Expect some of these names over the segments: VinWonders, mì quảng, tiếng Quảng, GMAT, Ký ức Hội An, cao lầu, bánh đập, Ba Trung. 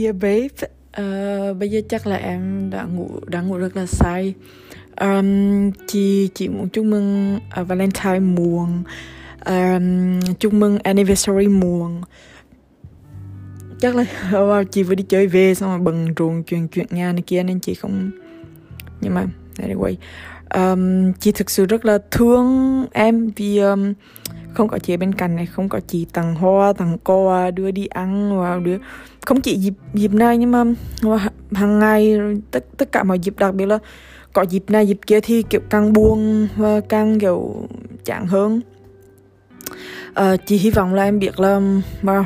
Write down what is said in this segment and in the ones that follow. Dear babe, bây giờ chắc là em đã ngủ rất là say. Chị muốn chúc mừng Valentine muộn, chúc mừng anniversary muộn. Chắc là chị vừa đi chơi về xong rồi bận rộn chuyện nhà này kia nên chị không. Nhưng mà anyway, chị thực sự rất là thương em vì không có chị ở bên cạnh này, không có chị tặng hoa, tặng quà, đưa đi ăn và đưa không chỉ dịp này nhưng mà hàng ngày tất cả mọi dịp, đặc biệt là có dịp này dịp kia thì kiểu càng buồn và càng kiểu chán hơn. Chị hy vọng là em biết là mà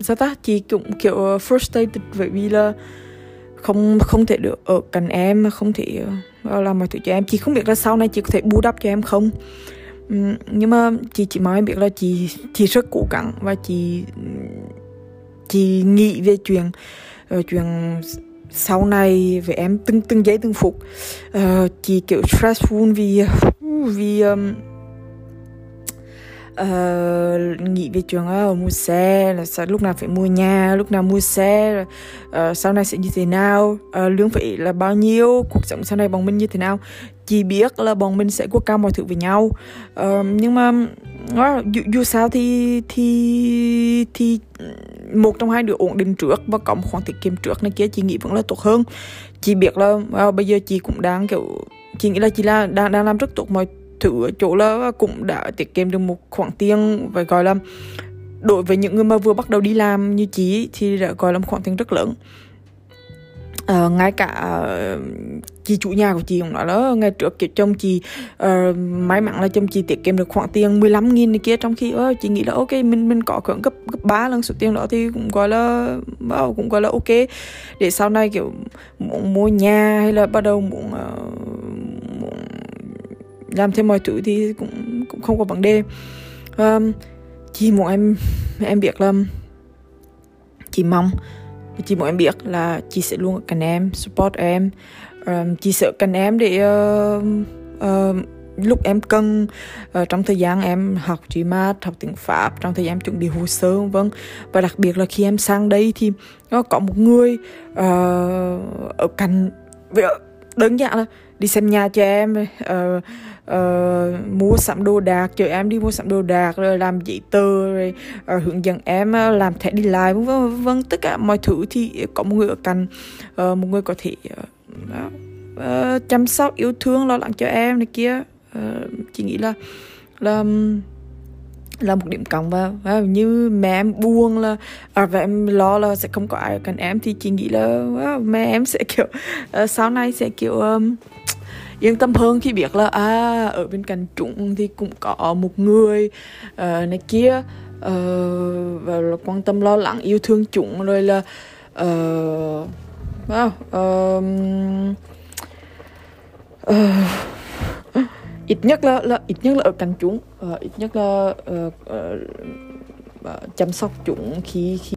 sao ta, chị cũng kiểu frustrated bởi vì là không thể được ở cạnh em, không thể làm mọi thứ cho em. Chị không biết là sau này chị có thể bù đắp cho em không, nhưng mà chị chỉ nói em biết là chị rất cố gắng và chị nghĩ về chuyện sau này về em từng giây từng phút. Chị kiểu stressful vì nghĩ về chuyện mua xe là sao, lúc nào phải mua nhà, lúc nào mua xe, sau này sẽ như thế nào, lương phải là bao nhiêu, cuộc sống sau này bọn mình như thế nào. Chị biết là bọn mình sẽ quốc cao mọi thứ với nhau, nhưng mà dù sao thì một trong hai đứa ổn định trước và có một khoản tiết kiệm trước này kia, chị nghĩ vẫn là tốt hơn. Chị biết là bây giờ chị cũng đang kiểu, chị nghĩ là chị đang làm rất tốt mọi thử ở chỗ là cũng đã tiết kiệm được một khoản tiền, và gọi là đối với những người mà vừa bắt đầu đi làm như chị thì đã gọi là một khoản tiền rất lớn. Ngay cả chị chủ nhà của chị cũng nói là ngày trước kiểu chồng chị may mắn là chồng chị tiết kiệm được khoản tiền 15.000 này kia, trong khi chị nghĩ là ok mình có khoảng gấp 3 lần số tiền đó thì cũng gọi là ok để sau này kiểu muốn mua nhà hay là bắt đầu muốn làm thêm mọi thứ thì cũng không có vấn đề. Chị muốn em biết là chị muốn em biết là chị sẽ luôn ở cạnh em, support em, chị sẽ ở cạnh em để lúc em cần, trong thời gian em học GMAT, học tiếng Pháp, trong thời gian em chuẩn bị hồ sơ vân, và đặc biệt là khi em sang đây thì nó có một người ở cạnh, đơn giản là đi xem nhà cho em, mua sắm đồ đạc cho em, đi mua sắm đồ đạc, rồi làm giấy tờ, rồi hướng dẫn em làm thẻ đi lại, vân vân tất cả mọi thứ thì có một người ở cạnh, một người có thể chăm sóc, yêu thương, lo lắng cho em này kia. Chị nghĩ là một điểm cộng, và như mẹ em buồn là và em lo là sẽ không có ai cạnh em thì chị nghĩ là mẹ em sẽ kiểu sau này sẽ kiểu yên tâm hơn khi biết là ở bên cạnh chúng thì cũng có một người này kia và là quan tâm, lo lắng, yêu thương chúng, rồi là ít nhất là ở cạnh chúng, ít nhất là chăm sóc chúng khi